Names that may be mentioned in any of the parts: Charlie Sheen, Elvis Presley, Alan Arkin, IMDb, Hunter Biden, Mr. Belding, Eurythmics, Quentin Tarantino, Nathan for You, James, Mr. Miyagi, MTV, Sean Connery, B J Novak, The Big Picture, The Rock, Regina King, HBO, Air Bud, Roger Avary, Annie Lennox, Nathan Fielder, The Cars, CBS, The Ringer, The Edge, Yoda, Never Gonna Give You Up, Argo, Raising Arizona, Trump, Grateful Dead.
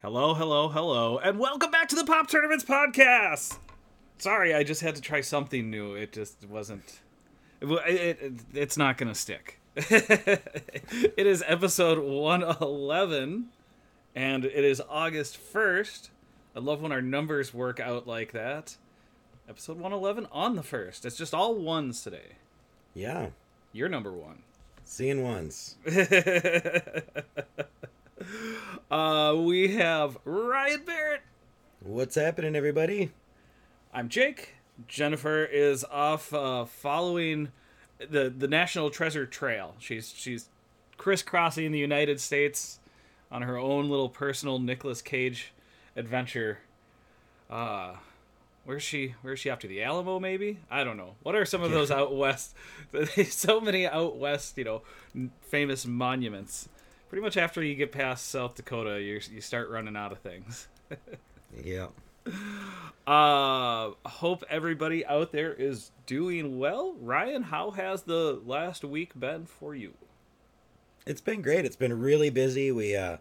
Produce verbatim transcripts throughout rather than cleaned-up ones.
Hello, hello, hello, and welcome back to the Pop Tournaments podcast. Sorry, I just had to try something new. It just wasn't... It, it, it's not going to stick. It is episode one eleven, and it is August first. I love when our numbers work out like that. Episode one eleven on the first. It's just all ones today. Yeah. You're number one. Seeing ones. Uh, we have Ryan Barrett. What's happening, everybody? I'm Jake. Jennifer is off uh, following the the National Treasure Trail. She's she's crisscrossing the United States on her own little personal Nicolas Cage adventure. Uh, where's she? Where's she off to? The Alamo, maybe? I don't know. What are some of those out west? So many out west, you know, famous monuments. Pretty much after you get past South Dakota, you you start running out of things. Yeah. Uh, hope everybody out there is doing well. Ryan, how has the last week been for you? It's been great. It's been really busy. We uh,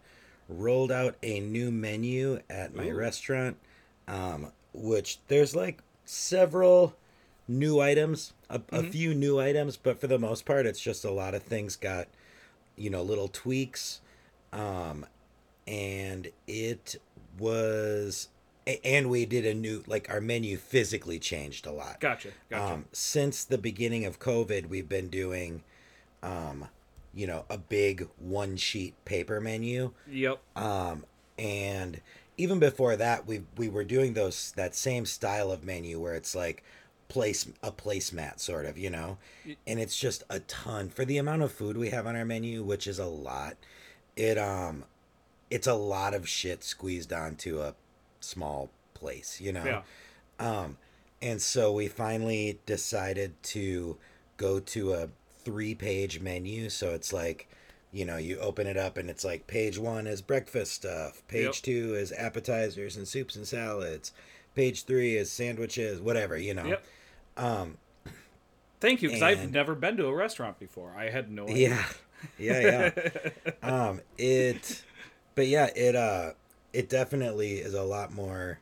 rolled out a new menu at my Ooh. restaurant, um, which there's like several new items, a, mm-hmm. a few new items, but for the most part, it's just a lot of things got... you know, little tweaks, um, and it was, and we did a new, like our menu physically changed a lot. Gotcha. Gotcha. Um, since the beginning of COVID, we've been doing, um, you know, a big one sheet paper menu. Yep. Um, and even before that, we, we were doing those, that same style of menu where it's like place a placemat sort of, you know, and it's just a ton for the amount of food we have on our menu, which is a lot. It um it's a lot of shit squeezed onto a small place, you know. Yeah. Um and so we finally decided to go to a three-page menu, so it's like, you know, you open it up and it's like page one is breakfast stuff, page yep. two is appetizers and soups and salads, page three is sandwiches, whatever, you know. Yep. Um, Thank you, because I've never been to a restaurant before. I had no idea. Yeah, yeah, yeah. um, it, but yeah, it uh, it definitely is a lot more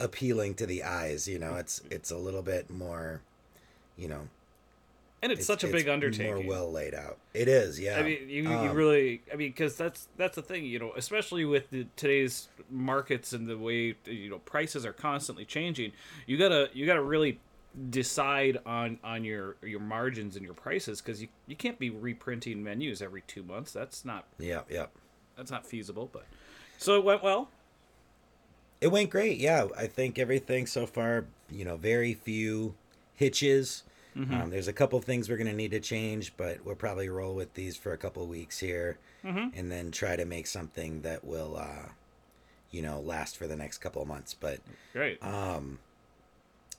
appealing to the eyes. You know, it's it's a little bit more, you know. And it's, it's such a big it's undertaking. More well laid out. It is, yeah. I mean, you, um, you really, I mean, because that's that's the thing, you know, especially with the, today's markets and the way, you know, prices are constantly changing. You gotta you gotta really decide on, on your your margins and your prices, because you, you can't be reprinting menus every two months. That's not yeah yeah that's not feasible. But so it went well. It went great. Yeah, I think everything so far, you know, very few hitches. Mm-hmm. Um, there's a couple things we're going to need to change, but we'll probably roll with these for a couple weeks here, mm-hmm. and then try to make something that will, uh, you know, last for the next couple of months. But, Great. Um,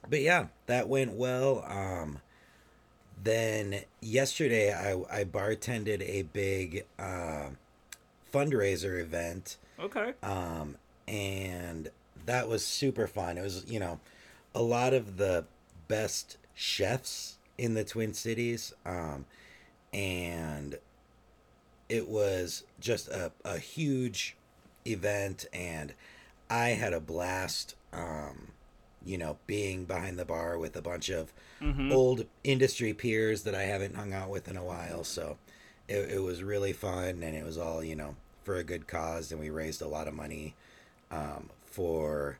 but yeah, that went well. Um, then yesterday I, I bartended a big, uh, fundraiser event. Okay. Um, and that was super fun. It was, you know, a lot of the best chefs in the Twin Cities, um and it was just a, a huge event, and I had a blast, um you know, being behind the bar with a bunch of mm-hmm. old industry peers that I haven't hung out with in a while. So it, it was really fun, and it was all, you know, for a good cause, and we raised a lot of money um for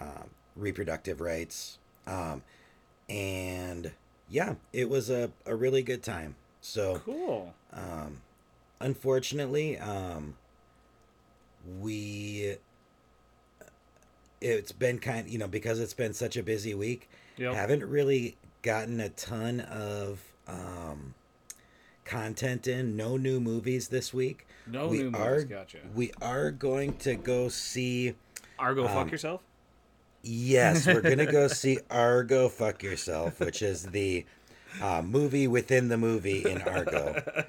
um reproductive rights. um And yeah, it was a, a really good time. So cool. Um, unfortunately, um, we, it's been kind of, you know, because it's been such a busy week, yep. haven't really gotten a ton of, um, content in. No new movies this week. No we new are, movies, gotcha. We are going to go see... Argo um, Fuck Yourself? Yes, we're going to go see Argo Fuck Yourself, which is the uh, movie within the movie in Argo.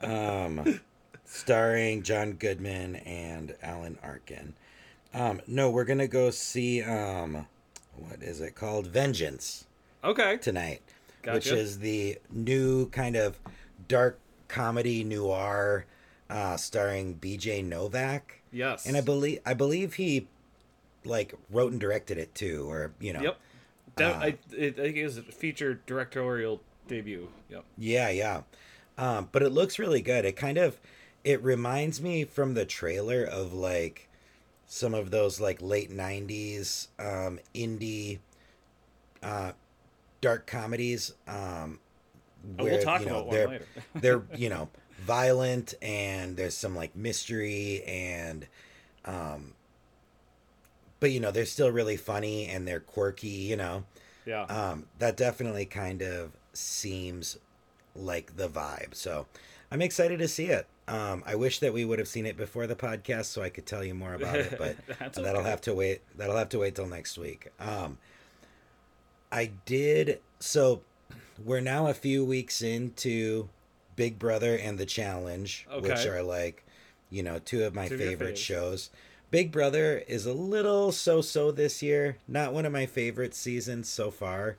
Um, starring John Goodman and Alan Arkin. Um, no, we're going to go see... Um, what is it called? Vengeance. Okay. Tonight. Gotcha. Which is the new kind of dark comedy noir uh, starring B J Novak. Yes. And I believe I believe he like wrote and directed it too, or you know. Yep. That, uh, I, it, I think it was a feature directorial debut. Yep. Yeah, yeah. Um, but it looks really good. It kind of it reminds me from the trailer of like some of those like late nineties um, indie uh, dark comedies. Um, where, oh, we'll talk you know, about they're, one later. They're, you know, violent and there's some like mystery and, um, but you know, they're still really funny and they're quirky, you know? Yeah. Um, that definitely kind of seems like the vibe. So I'm excited to see it. Um, I wish that we would have seen it before the podcast so I could tell you more about it, but okay. that'll have to wait. That'll have to wait till next week. Um, I did. So we're now a few weeks into Big Brother and The Challenge, okay. which are like, you know, two of my two favorite of shows. Big Brother is a little so-so this year. Not one of my favorite seasons so far.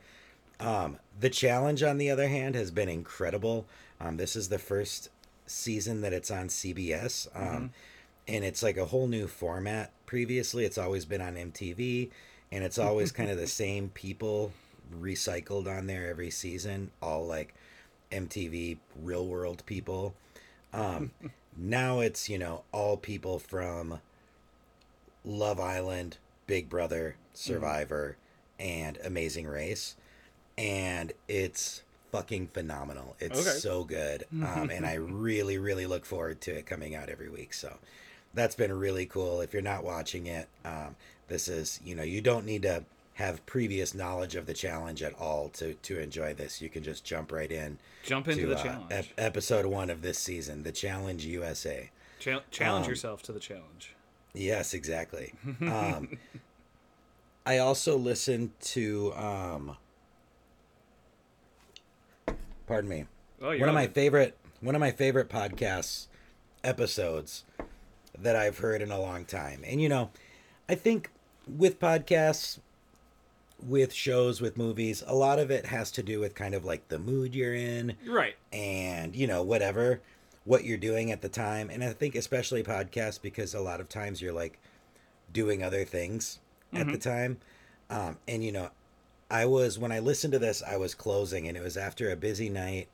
Um, The Challenge, on the other hand, has been incredible. Um, this is the first season that it's on C B S, um mm-hmm. and it's like a whole new format. Previously it's always been on M T V, and it's always kind of the same people recycled on there every season, all like M T V real world people. Um now it's, you know, all people from Love Island, Big Brother, Survivor, mm-hmm. and Amazing Race, and it's fucking phenomenal. It's okay. so good. Um, and I really, really look forward to it coming out every week. So that's been really cool. If you're not watching it, um, this is, you know, you don't need to have previous knowledge of The Challenge at all to, to enjoy this. You can just jump right in. Jump into to, The uh, Challenge. Ep- episode one of this season, The Challenge U S A. Chal- challenge um, yourself to The Challenge. Yes, exactly. Um, I also listened to... Um, Pardon me. Oh, one of my favorite, one of my favorite podcasts episodes that I've heard in a long time. And, you know, I think with podcasts, with shows, with movies, a lot of it has to do with kind of like the mood you're in. Right. And, you know, whatever, what you're doing at the time. And I think especially podcasts, because a lot of times you're like doing other things mm-hmm. at the time. Um, and, you know, I was, when I listened to this, I was closing, and it was after a busy night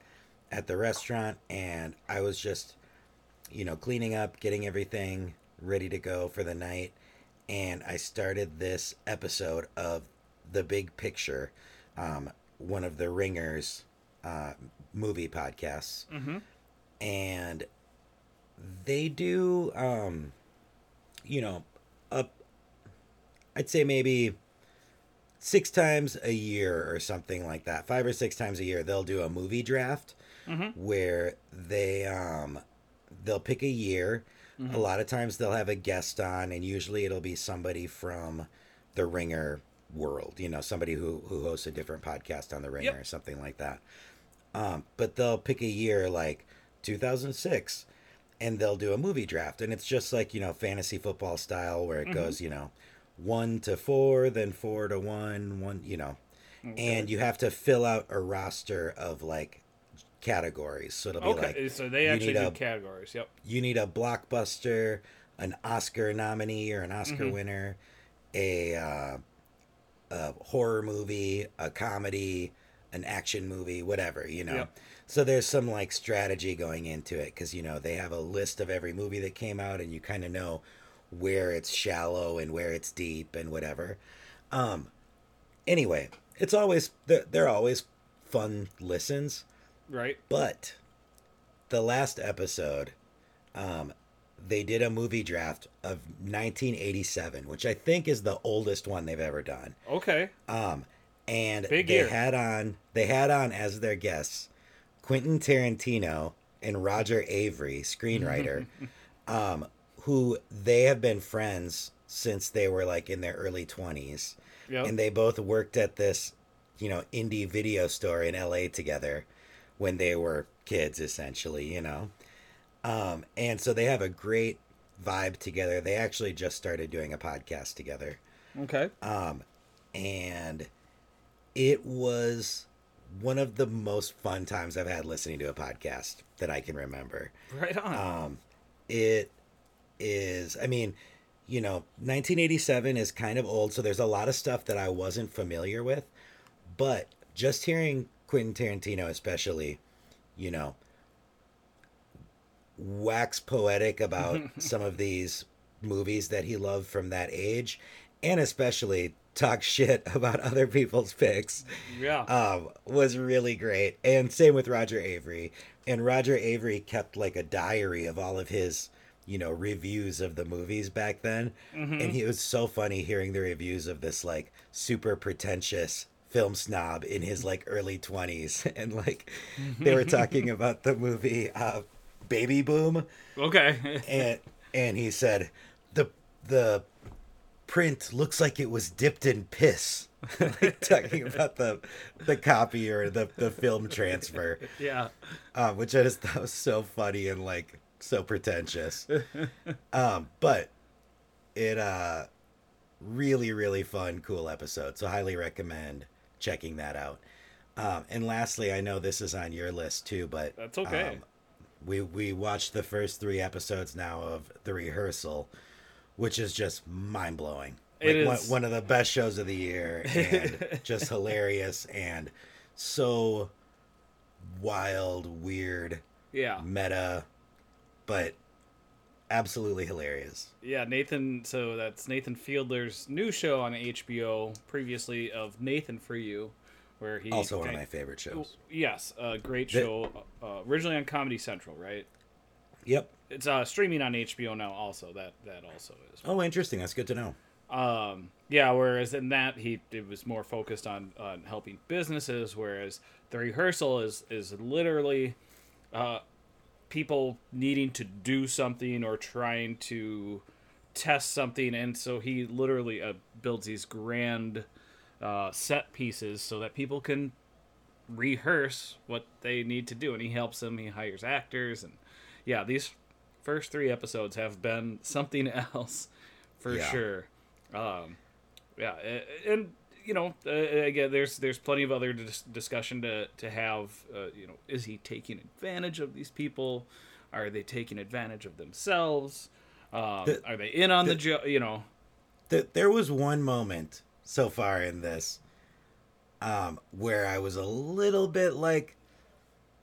at the restaurant, and I was just, you know, cleaning up, getting everything ready to go for the night. And I started this episode of The Big Picture, um, one of the Ringer's uh, movie podcasts. Mm-hmm. And they do, um, you know, up, I'd say maybe... six times a year or something like that. Five or six times a year, they'll do a movie draft mm-hmm. where they, um, they'll pick a year. Mm-hmm. A lot of times they'll have a guest on, and usually it'll be somebody from the Ringer world, you know, somebody who, who hosts a different podcast on the Ringer yep. or something like that. Um, but they'll pick a year like two thousand six and they'll do a movie draft. And it's just like, you know, fantasy football style where it mm-hmm. goes, you know, one to four, then four to one, one, you know, okay. and you have to fill out a roster of like categories. So it'll be okay. like, so they actually do a, categories. Yep. You need a blockbuster, an Oscar nominee or an Oscar mm-hmm. winner, a, uh, a horror movie, a comedy, an action movie, whatever, you know? Yep. So there's some like strategy going into it. 'Cause you know, they have a list of every movie that came out, and you kind of know where it's shallow and where it's deep and whatever. Um, anyway, it's always, they're, they're always fun listens. Right. But the last episode, um, they did a movie draft of nineteen eighty-seven, which I think is the oldest one they've ever done. Okay. Um, and Big they year. had on, they had on as their guests, Quentin Tarantino and Roger Avary, screenwriter, um, who they have been friends since they were like in their early twenties. Yep. And they both worked at this, you know, indie video store in L A together when they were kids, essentially, you know. Um, and so they have a great vibe together. They actually just started doing a podcast together. Okay. Um, and it was one of the most fun times I've had listening to a podcast that I can remember. Right on. Um, it is, I mean, you know, nineteen eighty-seven is kind of old, so there's a lot of stuff that I wasn't familiar with. But just hearing Quentin Tarantino especially, you know, wax poetic about some of these movies that he loved from that age, and especially talk shit about other people's picks, yeah, um, was really great. And same with Roger Avary. And Roger Avary kept like a diary of all of his, you know, reviews of the movies back then. Mm-hmm. And it was so funny hearing the reviews of this like super pretentious film snob in his like early twenties. And like they were talking about the movie uh, Baby Boom. Okay. and and he said the the print looks like it was dipped in piss. Like talking about the the copy or the, the film transfer. Yeah. Um, which I just thought was so funny and like so pretentious. Um, but it uh really, really fun, cool episode. So highly recommend checking that out. Um, and lastly, I know this is on your list too, but that's okay. Um, we we watched the first three episodes now of The Rehearsal, which is just mind-blowing. Like it is. One, one of the best shows of the year, and just hilarious and so wild, weird, yeah, meta, but absolutely hilarious. Yeah, Nathan, so that's Nathan Fielder's new show on H B O, previously of Nathan for You, where he... Also one of my favorite shows. Yes, a great show, the, uh, originally on Comedy Central, right? Yep. It's uh, streaming on H B O now also. That that also is. Oh, interesting. That's good to know. Um, yeah, whereas in that, he it was more focused on, on helping businesses, whereas The Rehearsal is, is literally uh, people needing to do something or trying to test something. And so he literally uh, builds these grand uh, set pieces so that people can rehearse what they need to do. And he helps them. He hires actors. And yeah, these... first three episodes have been something else for yeah. sure. Um, yeah. And, you know, uh, again, there's, there's plenty of other dis- discussion to, to have, uh, you know, is he taking advantage of these people? Are they taking advantage of themselves? Um, the, are they in on the, the jo- you know, the, there was one moment so far in this, um, where I was a little bit like,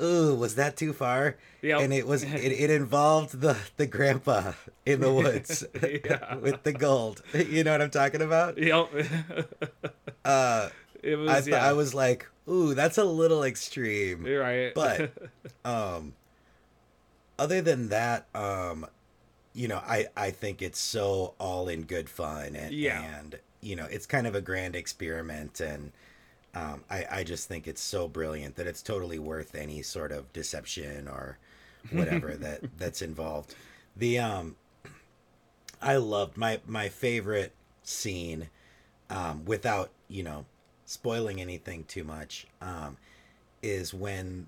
ooh, was that too far? Yep. And it was it, it involved the, the grandpa in the woods with the gold. You know what I'm talking about? Yep. uh, it was, I, th- yeah. I was like, ooh, that's a little extreme. You're right. But um, other than that, um, you know, I, I think it's so all in good fun. And, yeah. and, you know, it's kind of a grand experiment, and Um, I, I just think it's so brilliant that it's totally worth any sort of deception or whatever that, that's involved. The um, I loved my my favorite scene, um, without, you know, spoiling anything too much, um, is when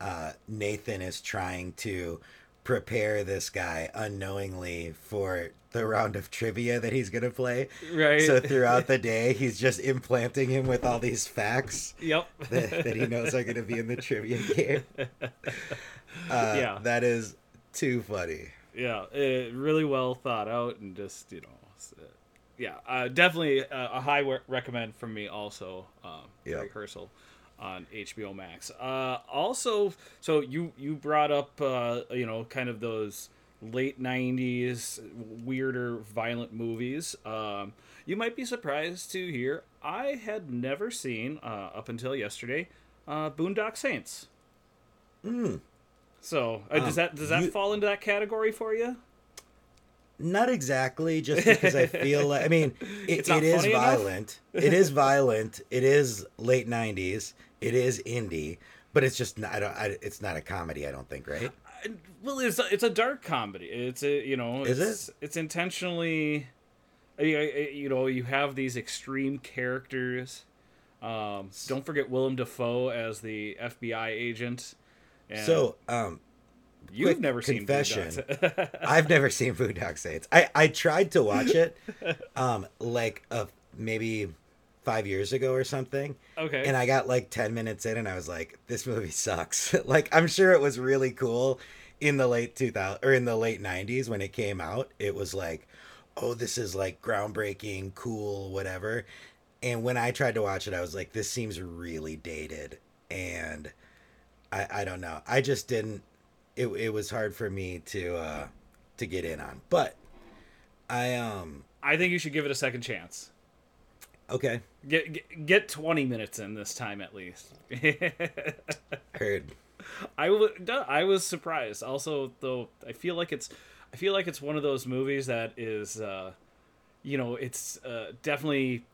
uh, Nathan is trying to prepare this guy unknowingly for the round of trivia that he's gonna play. Right. So throughout the day, he's just implanting him with all these facts. Yep. That, that he knows are gonna be in the trivia game. Uh, yeah. That is too funny. Yeah. It really well thought out, and just, you know, yeah, uh, definitely a, a high re- recommend from me also. Um, yep. Rehearsal on H B O Max. Uh, also, so you, you brought up, uh, you know, kind of those late nineties weirder violent movies. Um, you might be surprised to hear I had never seen, uh, up until yesterday, uh, Boondock Saints. Mm. So uh, um, does that does that you, fall into that category for you? Not exactly, just because I feel like, I mean, it, it is violent. It is violent. It is late nineties. It is indie, But it's just not, I don't, I, it's not a comedy, I don't think, right? I, well, it's a, it's a dark comedy. It's a, you know, it's, is it? It's intentionally, you know, you have these extreme characters. Um, don't forget Willem Dafoe as the F B I agent. And so, um, you've never confession, seen Boondock Saints. I've never seen Boondock Saints. I, I tried to watch it, um, like a, maybe five years ago or something. Okay. And I got like ten minutes in and I was like, this movie sucks. Like, I'm sure it was really cool in the late two thousands or in the late nineties when it came out. It was like, oh, this is like groundbreaking, cool, whatever. And when I tried to watch it, I was like, this seems really dated. And I, I don't know. I just didn't, it it was hard for me to, uh, to get in on, but I, um, I think you should give it a second chance. Okay. Get, get, get twenty minutes in this time at least. Heard. I, w- I was surprised. Also, though, I feel like it's, I feel like it's one of those movies that is, uh, you know, it's, uh, definitely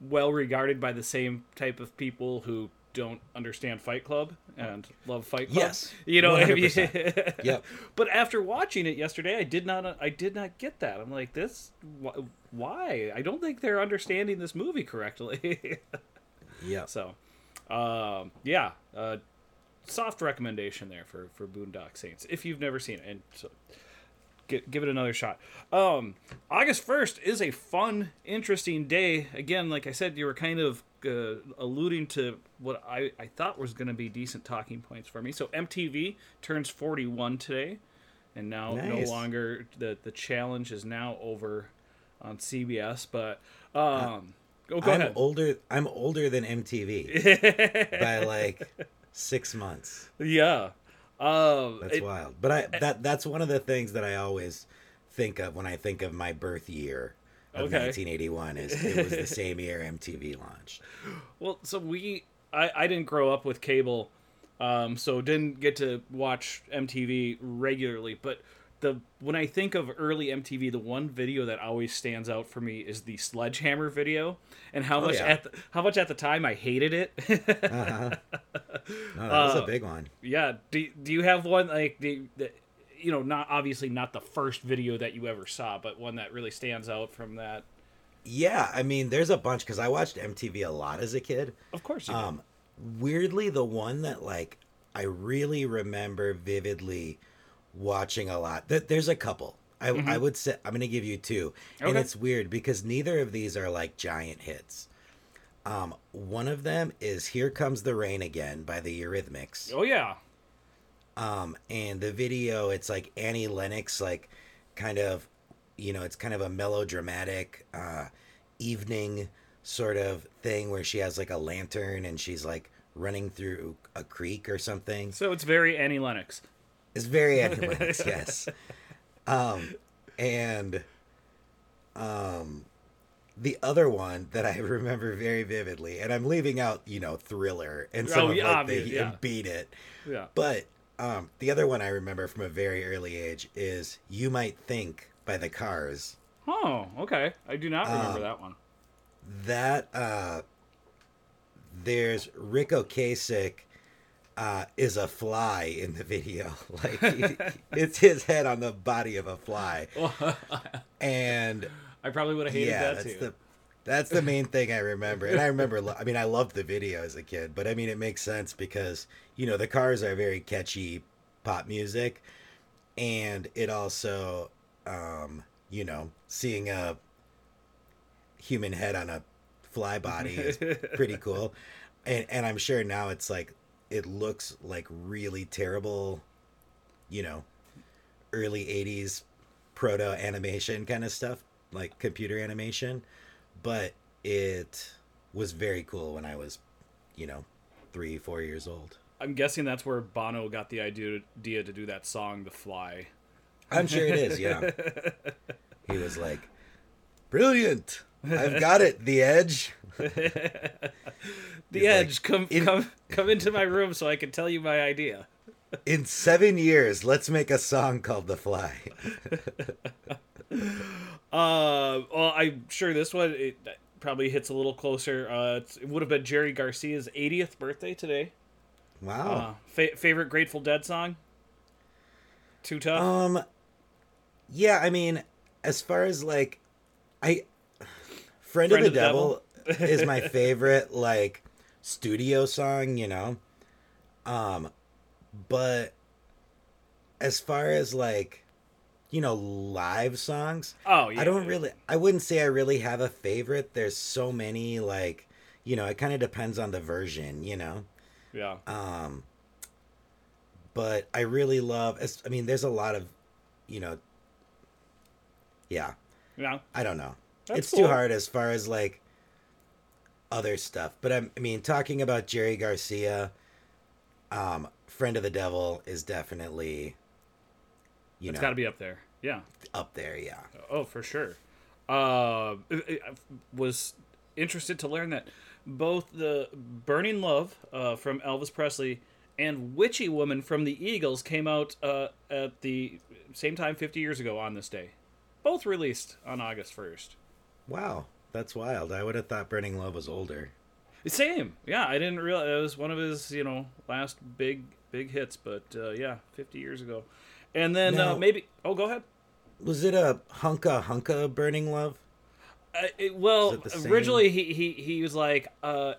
well regarded by the same type of people who don't understand Fight Club and love Fight Club. Yes, you know. one hundred percent. Yep. But after watching it yesterday, I did not. I did not get that. I'm like, this. Why? I don't think they're understanding this movie correctly. Yeah. So, um, yeah. Uh, soft recommendation there for for Boondock Saints if you've never seen it, and so get, give it another shot. Um, August first is a fun, interesting day. Again, like I said, you were kind of. Uh, alluding to what I, I thought was going to be decent talking points for me. So M T V turns forty-one today, and now nice. No longer the the challenge is now over on C B S. But um, uh, oh, go I'm ahead. Older, I'm older than M T V by like six months. Yeah, um, that's it, wild. But I that that's one of the things that I always think of when I think of my birth year. Of okay. nineteen eighty-one is it was the same year M T V launched. Well, so we I, I didn't grow up with cable, um, so didn't get to watch M T V regularly. But the when I think of early M T V, the one video that always stands out for me is the Sledgehammer video, and how oh, much yeah. at the, how much at the time I hated it. uh-huh. No, that was uh, a big one. Yeah. Do do you have one like the? You know, not obviously not the first video that you ever saw, but one that really stands out from that. Yeah, I mean, there's a bunch because I watched M T V a lot as a kid. Of course. You um, did. Weirdly, the one that like I really remember vividly watching a lot. Th- there's a couple. I, mm-hmm. I would say I'm going to give you two, okay. And it's weird because neither of these are like giant hits. Um, one of them is "Here Comes the Rain Again" by the Eurythmics. Oh yeah. Um, and the video, it's like Annie Lennox, like kind of, you know, it's kind of a melodramatic, uh, evening sort of thing where she has like a lantern and she's like running through a creek or something. So it's very Annie Lennox. It's very Annie Lennox. Yes. Um, and, um, the other one that I remember very vividly, and I'm leaving out, you know, Thriller and some oh, of yeah, like obvious, they yeah. beat it, yeah. but. Um, the other one I remember from a very early age is You Might Think by The Cars. Oh, okay. I do not remember um, that one. That, uh, there's Rick Ocasek, uh, is a fly in the video. Like, he, it's his head on the body of a fly. And I probably would have hated yeah, that that's too. The, that's the main thing I remember. And I remember, I mean, I loved the video as a kid, but I mean, it makes sense because, you know, the Cars are very catchy pop music. And it also, um, you know, seeing a human head on a fly body is pretty cool. And, and I'm sure now it's like, it looks like really terrible, you know, early eighties proto animation kind of stuff, like computer animation. But it was very cool when I was, you know, three, four years old. I'm guessing that's where Bono got the idea to do that song, The Fly. I'm sure it is, yeah. He was like, brilliant. I've got it, The Edge. The Edge, like, come, in... come, come into my room so I can tell you my idea. In seven years, let's make a song called The Fly. Uh, well, I'm sure this one it probably hits a little closer. Uh, it would have been Jerry Garcia's eightieth birthday today. Wow. Uh, fa- favorite Grateful Dead song? Too Tough? Um, yeah, I mean, as far as, like, I... Friend, Friend of the, of the Devil, Devil is my favorite, like, studio song, you know? Um, but as far as, like, you know, live songs, oh, yeah, I don't yeah. really... I wouldn't say I really have a favorite. There's so many, like, you know, it kind of depends on the version, you know? Yeah. Um, but I really love... I mean, there's a lot of, you know... Yeah. Yeah. I don't know. That's it's cool. too hard as far as, like, other stuff. But, I'm, I mean, talking about Jerry Garcia, um, Friend of the Devil is definitely, you it's know... It's got to be up there. Yeah. Up there, yeah. Oh, for sure. Uh, I was interested to learn that both the Burning Love uh, from Elvis Presley and Witchy Woman from the Eagles came out uh, at the same time fifty years ago on this day. Both released on August first. Wow, that's wild. I would have thought Burning Love was older. Same. Yeah, I didn't realize it was one of his, you know, last big big hits, but uh, yeah, fifty years ago. And then now, uh, maybe Oh, go ahead. Was it a hunka hunka Burning Love? Uh, it, well, originally he, he he was like uh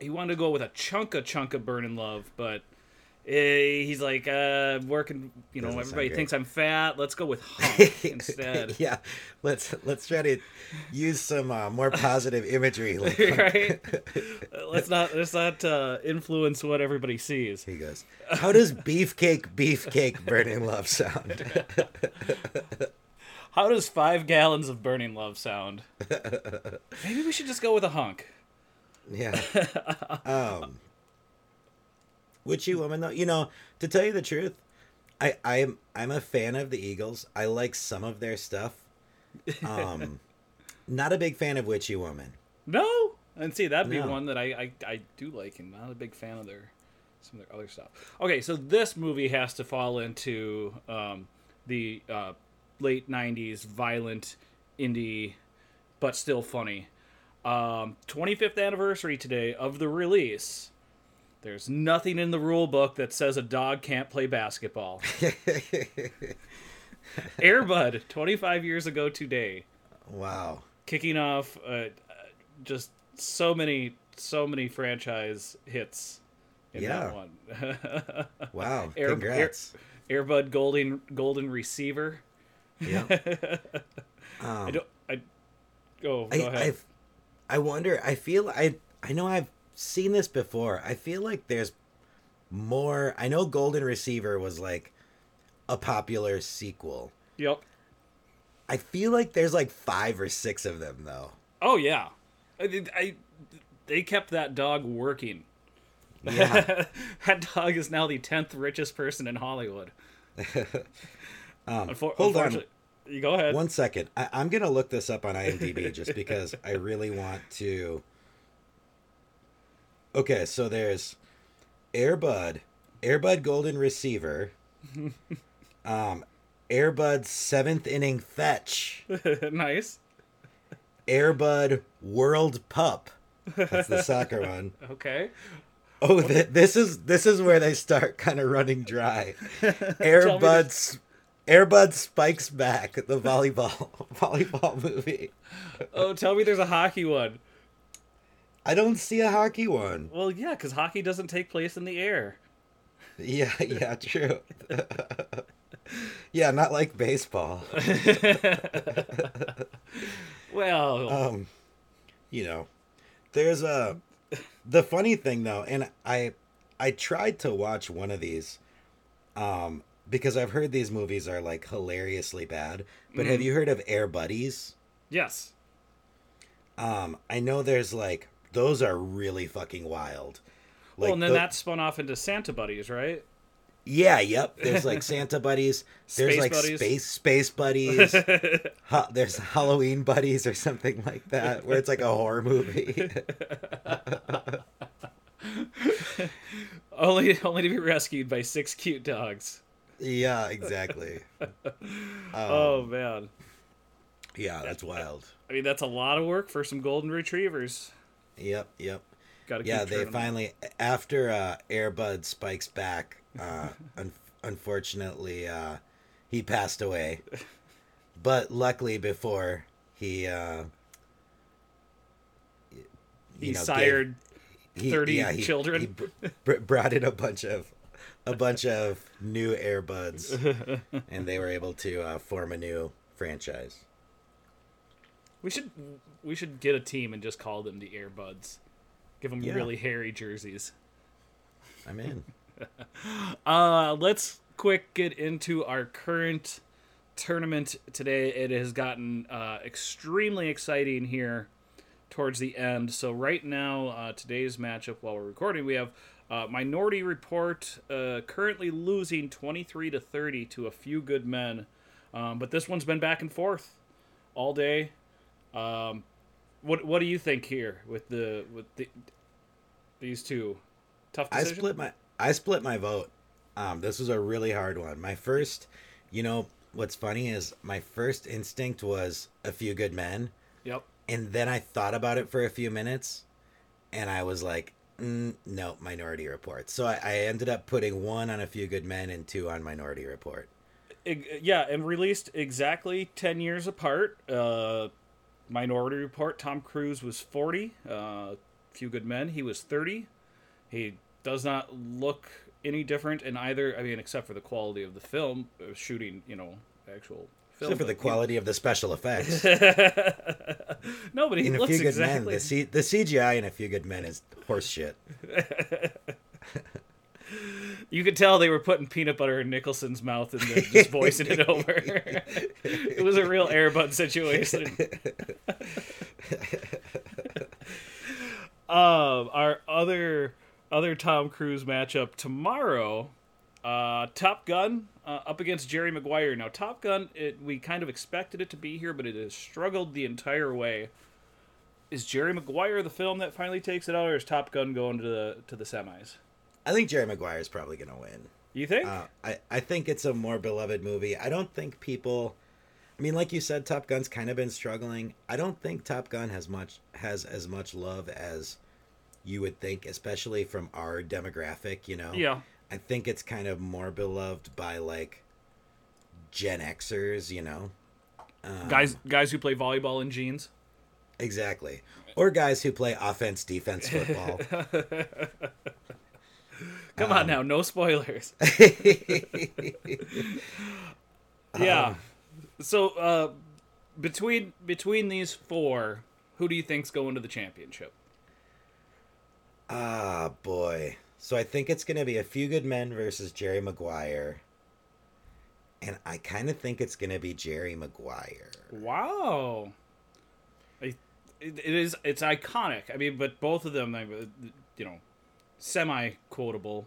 he wanted to go with a chunka chunka Burning Love, but he's like, uh, working, you know, doesn't everybody thinks I'm fat. Let's go with hunk instead. Yeah. Let's, let's try to use some uh, more positive imagery. Like right? Let's not, let's not uh, influence what everybody sees. He goes, how does beefcake, beefcake, Burning Love sound? How does five gallons of Burning Love sound? Maybe we should just go with a hunk. Yeah. Um, Witchy Woman, though, you know, to tell you the truth, I, I'm I'm a fan of the Eagles. I like some of their stuff. Um, not a big fan of Witchy Woman. No, and see that'd be no. one that I, I I do like, and not a big fan of their some of their other stuff. Okay, so this movie has to fall into um, the uh, late nineties violent indie, but still funny. Um, twenty-fifth anniversary today of the release. There's nothing in the rule book that says a dog can't play basketball. Air Bud, twenty-five years ago today. Wow. Kicking off uh, just so many, so many franchise hits in yeah. that one. Wow. Air, Congrats. Air, Air Bud Golden, Golden Receiver. Yeah. um, I don't, I, oh, I, go ahead. I've, I wonder, I feel, I, I know I've, seen this before. I feel like there's more. I know Golden Receiver was like a popular sequel. Yep. I feel like there's like five or six of them though. Oh yeah, I, I they kept that dog working. Yeah, that dog is now the tenth richest person in Hollywood. um, Unfor- hold on, you go ahead. One second, I, I'm gonna look this up on IMDb just because I really want to. Okay, so there's Air Bud, Air Bud Golden Receiver, um, Air Bud Seventh Inning Fetch. Nice. Air Bud World Pup. That's the soccer one. Okay. Oh, th- this is this is where they start kind of running dry. Air Bud, this- Air Bud Spikes Back, the volleyball volleyball movie. Oh, tell me there's a hockey one. I don't see a hockey one. Well, yeah, because hockey doesn't take place in the air. Yeah, yeah, true. Yeah, not like baseball. Well, um, you know, there's a the funny thing though, and I I tried to watch one of these, um, because I've heard these movies are like hilariously bad. But mm-hmm. have you heard of Air Buddies? Yes. Um, I know there's like. Those are really fucking wild. Like, well, and then th- that spun off into Santa Buddies, right? Yeah, yep. There's like Santa Buddies. There's space like buddies. space space buddies. ha- there's Halloween Buddies or something like that, where it's like a horror movie. only, only to be rescued by six cute dogs. Yeah, exactly. um, oh man. Yeah, that's wild. I mean, that's a lot of work for some golden retrievers. Yep, yep. Gotta yeah, keep they finally them. After uh, Air Bud spikes back. Uh, un- unfortunately, uh, he passed away, but luckily before he, uh, you he know, sired gave, thirty he, yeah, he, children. He br- br- brought in a bunch of a bunch of new Air Buds, and they were able to uh, form a new franchise. We should we should get a team and just call them the Air Buds. Give them yeah. really hairy jerseys. I'm in. Uh, let's quick get into our current tournament today. It has gotten uh, extremely exciting here towards the end. So right now, uh, today's matchup while we're recording, we have uh, Minority Report uh, currently losing twenty-three to thirty to A Few Good Men. Um, but this one's been back and forth all day. Um, what what do you think here with the with the, these two? Tough decision? I split my... I split my vote. Um, this was a really hard one. My first, you know, what's funny is my first instinct was A Few Good Men. Yep. And then I thought about it for a few minutes, and I was like, mm, no, Minority Report. So I, I ended up putting one on A Few Good Men and two on Minority Report. It, yeah, and released exactly ten years apart. Uh, Minority Report, Tom Cruise was forty. Uh, Few Good Men, he was thirty. He... does not look any different in either. I mean, except for the quality of the film, shooting, you know, actual film. Except for the quality he... of the special effects. No, but he in looks a few exactly... Good Men, the, C- the C G I in A Few Good Men is horse shit. You could tell they were putting peanut butter in Nicholson's mouth and then just voicing it over. It was a real Air Bud situation. um, our other... Other Tom Cruise matchup tomorrow, uh, Top Gun uh, up against Jerry Maguire. Now, Top Gun, it, we kind of expected it to be here, but it has struggled the entire way. Is Jerry Maguire the film that finally takes it out, or is Top Gun going to the to the semis? I think Jerry Maguire is probably going to win. You think? Uh, I, I think it's a more beloved movie. I don't think people... I mean, like you said, Top Gun's kind of been struggling. I don't think Top Gun has much has as much love as... you would think, especially from our demographic, you know? Yeah. I think it's kind of more beloved by, like, Gen Xers, you know? Um, guys guys who play volleyball in jeans? Exactly. Or guys who play offense, defense, football. Come um, on now, no spoilers. Yeah. Um, so, uh, between between these four, who do you think's going to the championship? Ah, boy. So I think it's going to be A Few Good Men versus Jerry Maguire. And I kind of think it's going to be Jerry Maguire. Wow. It, it is, it's iconic. I mean, but both of them, you know, semi-quotable.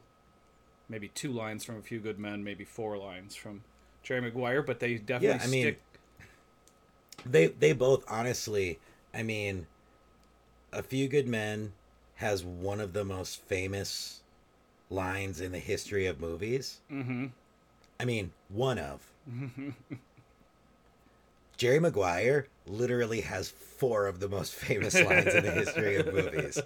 Maybe two lines from A Few Good Men, maybe four lines from Jerry Maguire, but they definitely yeah, I stick. Mean, they, they both, honestly, I mean, A Few Good Men... has one of the most famous lines in the history of movies. Mm-hmm. I mean, one of. Jerry Maguire literally has four of the most famous lines in the history of movies.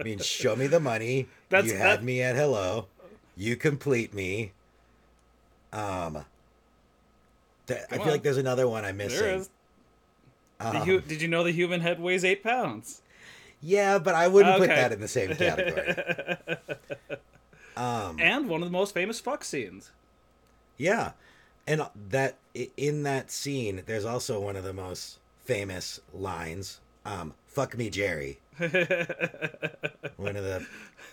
I mean, show me the money. That's, you that... had me at hello. You complete me. Um, th- I feel on. like there's another one I'm missing. There is. Um, hu- did you know the human head weighs eight pounds? Yeah, but I wouldn't okay. put that in the same category. um, and one of the most famous fuck scenes. Yeah. And that in that scene, there's also one of the most famous lines. Um, fuck me, Jerry. One of the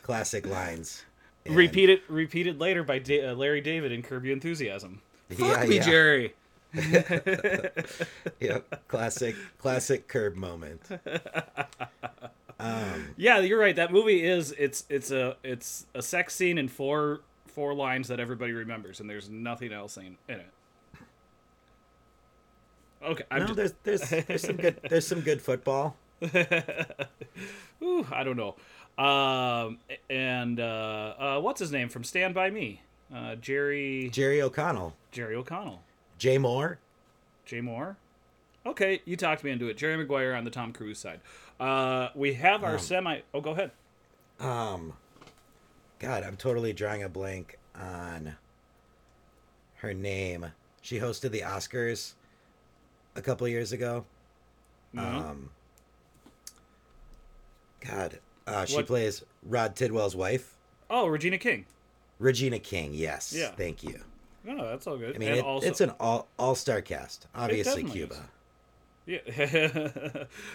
classic lines. And... Repeated, repeated later by da- uh, Larry David in Curb Your Enthusiasm. Fuck yeah, me, yeah. Jerry. Yeah, classic, classic Curb moment. Um, yeah, you're right. That movie is it's it's a it's a sex scene in four four lines that everybody remembers, and there's nothing else in, in it. Okay, I'm no, just... there's there's there's some good there's some good football. Ooh, I don't know. Um, and uh, uh, what's his name from Stand By Me? Uh, Jerry Jerry O'Connell. Jerry O'Connell. Jay Moore. Jay Moore. Okay, you talked me into it. Jerry Maguire on the Tom Cruise side. Uh, we have our um, semi... Oh, go ahead. Um, God, I'm totally drawing a blank on her name. She hosted the Oscars a couple years ago. Mm-hmm. Um, God, uh, she what? plays Rod Tidwell's wife. Oh, Regina King. Regina King, yes. Yeah. Thank you. No, that's all good. I mean, and it, also, it's an all, all-star cast. Obviously, Cuba. Is. Yeah.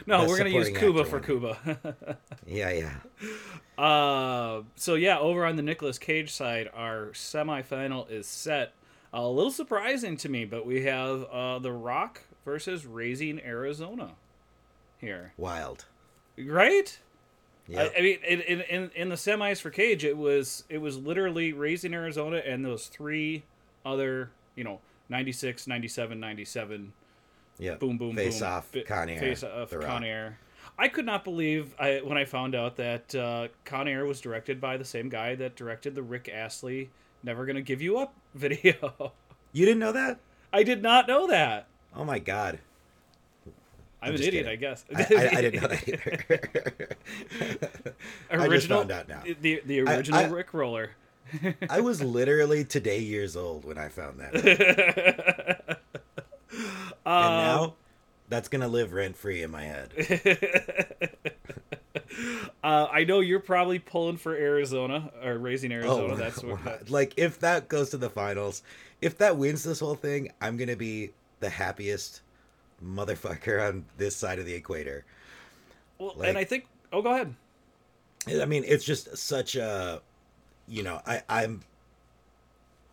No, Best we're gonna use Cuba for one. Cuba. Yeah, yeah. Uh, so yeah, over on the Nicolas Cage side, our semifinal is set. Uh, a little surprising to me, but we have uh, The Rock versus Raising Arizona here. Wild, right? Yeah. I, I mean, in, in in the semis for Cage, it was it was literally Raising Arizona and those three other, you know, ninety-six, ninety-seven, ninety-seven. Yeah, boom, boom, face boom. Off, B- Con Air, face off, Con Air. Con Air. I could not believe I, when I found out that uh, Con Air was directed by the same guy that directed the Rick Astley "Never Gonna Give You Up" video. You didn't know that? I did not know that. Oh my god! I'm, I'm an idiot, kidding. I guess. I, I, I didn't know that either. original, I just found out now. The the original I, I, Rick Roller. I was literally today years old when I found that. And now, that's going to live rent-free in my head. uh, I know you're probably pulling for Arizona, or Raising Arizona. Oh, that's what wow. Like, if that goes to the finals, if that wins this whole thing, I'm going to be the happiest motherfucker on this side of the equator. Well, like, and I think... Oh, go ahead. I mean, it's just such a... You know, I, I'm...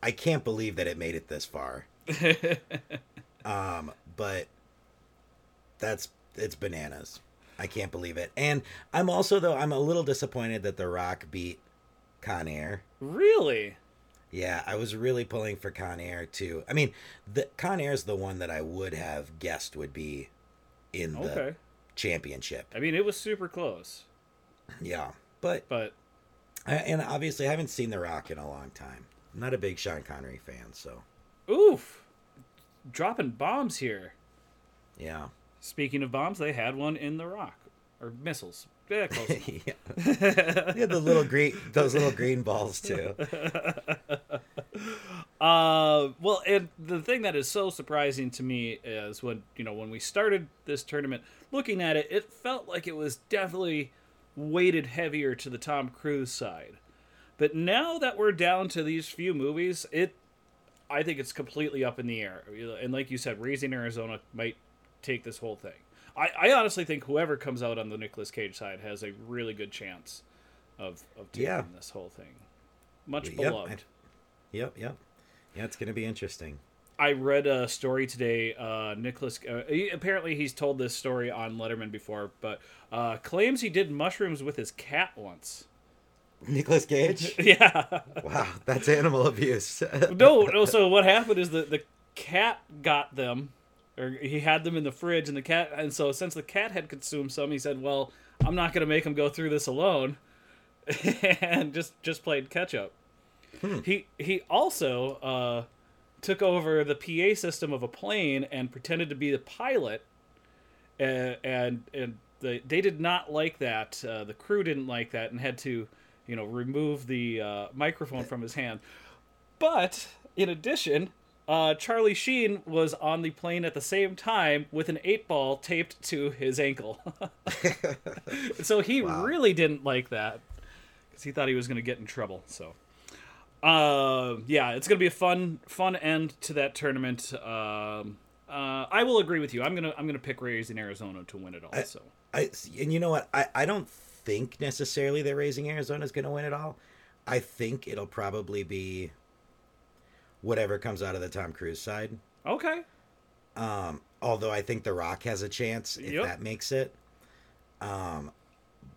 I can't believe that it made it this far. Um, but that's, it's bananas. I can't believe it. And I'm also, though, I'm a little disappointed that The Rock beat Con Air. Really? Yeah, I was really pulling for Con Air, too. I mean, the Con Air's the one that I would have guessed would be in the okay. championship. I mean, it was super close. Yeah, but... but I, and obviously, I haven't seen The Rock in a long time. I'm not a big Sean Connery fan, so... Oof! Dropping bombs here. Yeah. Speaking of bombs, they had one in The Rock, or missiles. Yeah, close. Yeah. Yeah, the little green, those little green balls too. Uh, well, and the thing that is so surprising to me is when you know when we started this tournament, looking at it, it felt like it was definitely weighted heavier to the Tom Cruise side, but now that we're down to these few movies, it. I think it's completely up in the air. And like you said, Raising Arizona might take this whole thing. I, I honestly think whoever comes out on the Nicolas Cage side has a really good chance of, of taking yeah. this whole thing. Much yep. beloved. Yep, yep. Yeah, it's going to be interesting. I read a story today. Uh, Nicolas, uh, he, apparently he's told this story on Letterman before, but uh, claims he did mushrooms with his cat once. Nicolas Cage? Yeah. Wow, that's animal abuse. no, no, so what happened is the, the cat got them, or he had them in the fridge, and the cat, and so since the cat had consumed some, he said, well, I'm not going to make him go through this alone, and just, just played catch-up. Hmm. He, he also uh, took over the P A system of a plane and pretended to be the pilot, and, and, and the, they did not like that. Uh, the crew didn't like that and had to... you know, remove the uh, microphone from his hand. But, in addition, uh, Charlie Sheen was on the plane at the same time with an eight ball taped to his ankle. So he wow. really didn't like that because he thought he was going to get in trouble. So, uh, yeah, it's going to be a fun, fun end to that tournament. Um, uh, I will agree with you. I'm going to, I'm going to pick Raising Arizona to win it all. I, so, I, and you know what? I, I don't think necessarily that Raising Arizona is going to win it all. I think it'll probably be whatever comes out of the Tom Cruise side. Okay. Um, although I think The Rock has a chance if yep. that makes it. Um,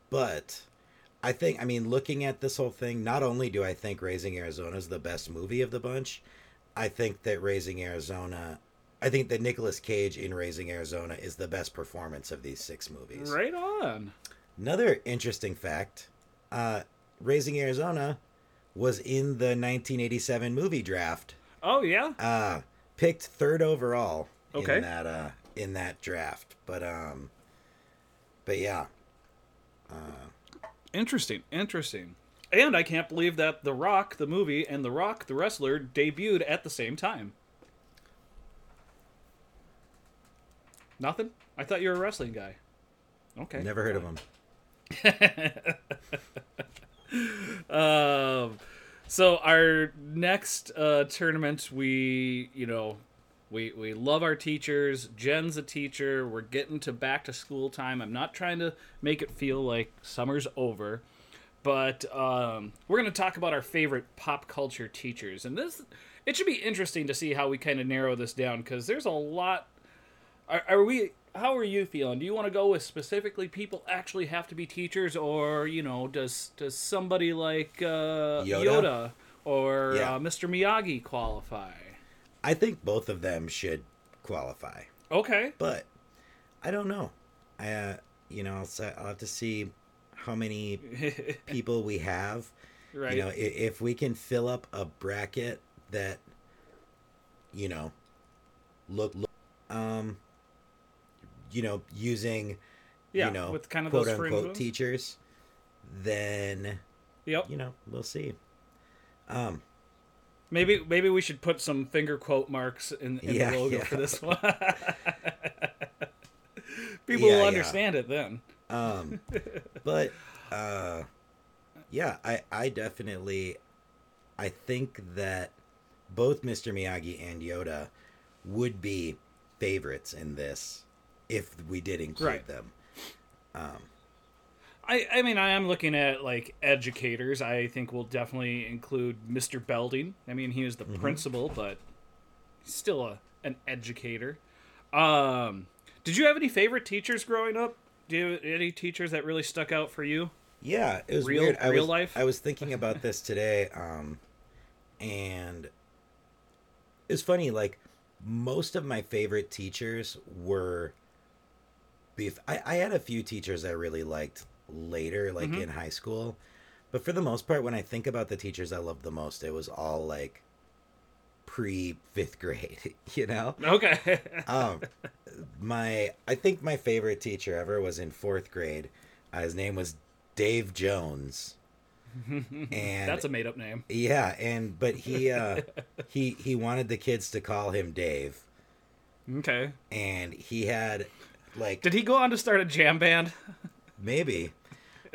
but I think, I mean, looking at this whole thing, not only do I think Raising Arizona is the best movie of the bunch, I think that Raising Arizona, I think that Nicolas Cage in Raising Arizona is the best performance of these six movies. Right on. Another interesting fact, uh, Raising Arizona was in the nineteen eighty-seven movie draft. Oh, yeah? Uh, picked third overall okay. in that uh, in that draft. But, um, but yeah. Uh, Interesting, interesting. And I can't believe that The Rock, the movie, and The Rock, the wrestler, debuted at the same time. Nothing? I thought you were a wrestling guy. Okay. Never heard of him. um, so our next uh, tournament, we, you know, we we love our teachers. Jen's a teacher. We're getting to back to school time. I'm not trying to make it feel like summer's over. But um, we're going to talk about our favorite pop culture teachers. And this, it should be interesting to see how we kind of narrow this down, because there's a lot. Are, are we? How are you feeling? Do you want to go with specifically people actually have to be teachers, or, you know, does does somebody like uh, Yoda? Yoda or yeah. uh, Mister Miyagi qualify? I think both of them should qualify. Okay. But I don't know. I, uh, you know, I'll, I'll have to see how many people we have. Right. You know, if we can fill up a bracket that, you know, look, look um, you know, using, yeah, you know, with kind of quote those unquote teachers, then, yep, you know, we'll see. Um, maybe, maybe we should put some finger quote marks in, in yeah, the logo yeah. for this one. People yeah, will understand yeah. it then. um, but, uh, yeah, I, I definitely, I think that both Mister Miyagi and Yoda would be favorites in this if we did include right. them. Um, I, I mean, I am looking at like educators. I think we'll definitely include Mister Belding. I mean, he was the mm-hmm. principal, but still a, an educator. Um, did you have any favorite teachers growing up? Do you have any teachers that really stuck out for you? Yeah, it was real, weird. I real was, life? I was thinking about this today, um, and it's funny, like, most of my favorite teachers were... Beef. I, I had a few teachers I really liked later, like, mm-hmm. in high school. But for the most part, when I think about the teachers I loved the most, it was all, like, pre-fifth grade, you know? Okay. um, my, I think my favorite teacher ever was in fourth grade. Uh, his name was Dave Jones. And that's a made-up name. Yeah, and but he uh, he he wanted the kids to call him Dave. Okay. And he had, like... Did he go on to start a jam band? Maybe.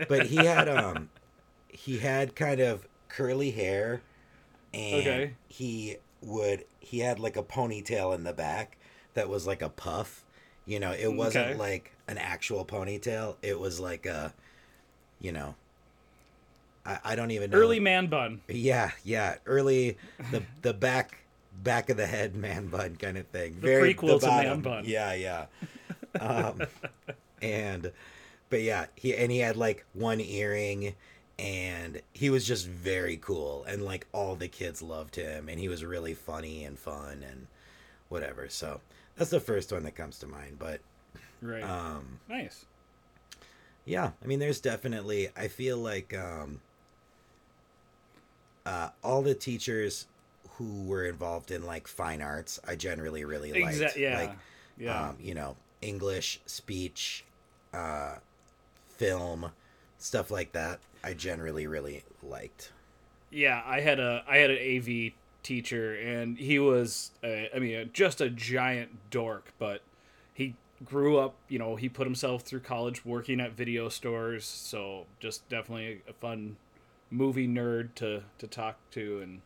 But he had um, he had kind of curly hair, and okay. he... would he had like a ponytail in the back that was like a puff, you know? It wasn't okay. like an actual ponytail. It was like a, you know, I, I don't even know. Early man bun. Yeah, yeah, early the the back back of the head man bun kind of thing. The Very, prequel the to man bun. Yeah, yeah. Um, and but yeah, he and he had like one earring. And he was just very cool, and like all the kids loved him, and he was really funny and fun and whatever. So that's the first one that comes to mind. But right, um, nice. Yeah, I mean, there's definitely. I feel like um, uh, all the teachers who were involved in like fine arts, I generally really liked. Exa- yeah, like, yeah. Um, you know, English, speech, uh, film, stuff like that. I generally really liked. Yeah, I had a I had an A V teacher, and he was a, I mean just a giant dork, but he grew up, you know, he put himself through college working at video stores, so just definitely a fun movie nerd to, to talk to. And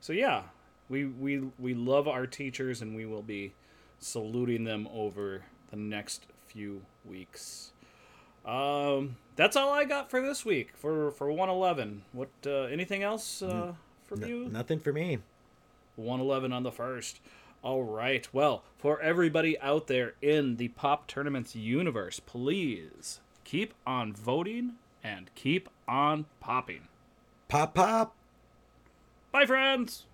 so yeah, we we we love our teachers, and we will be saluting them over the next few weeks. Um, that's all I got for this week for, for one eleven. What, uh, anything else, uh, from no, you? Nothing for me. one eleven on the first. All right. Well, for everybody out there in the Pop Tournaments universe, please keep on voting and keep on popping. Pop, pop. Bye, friends.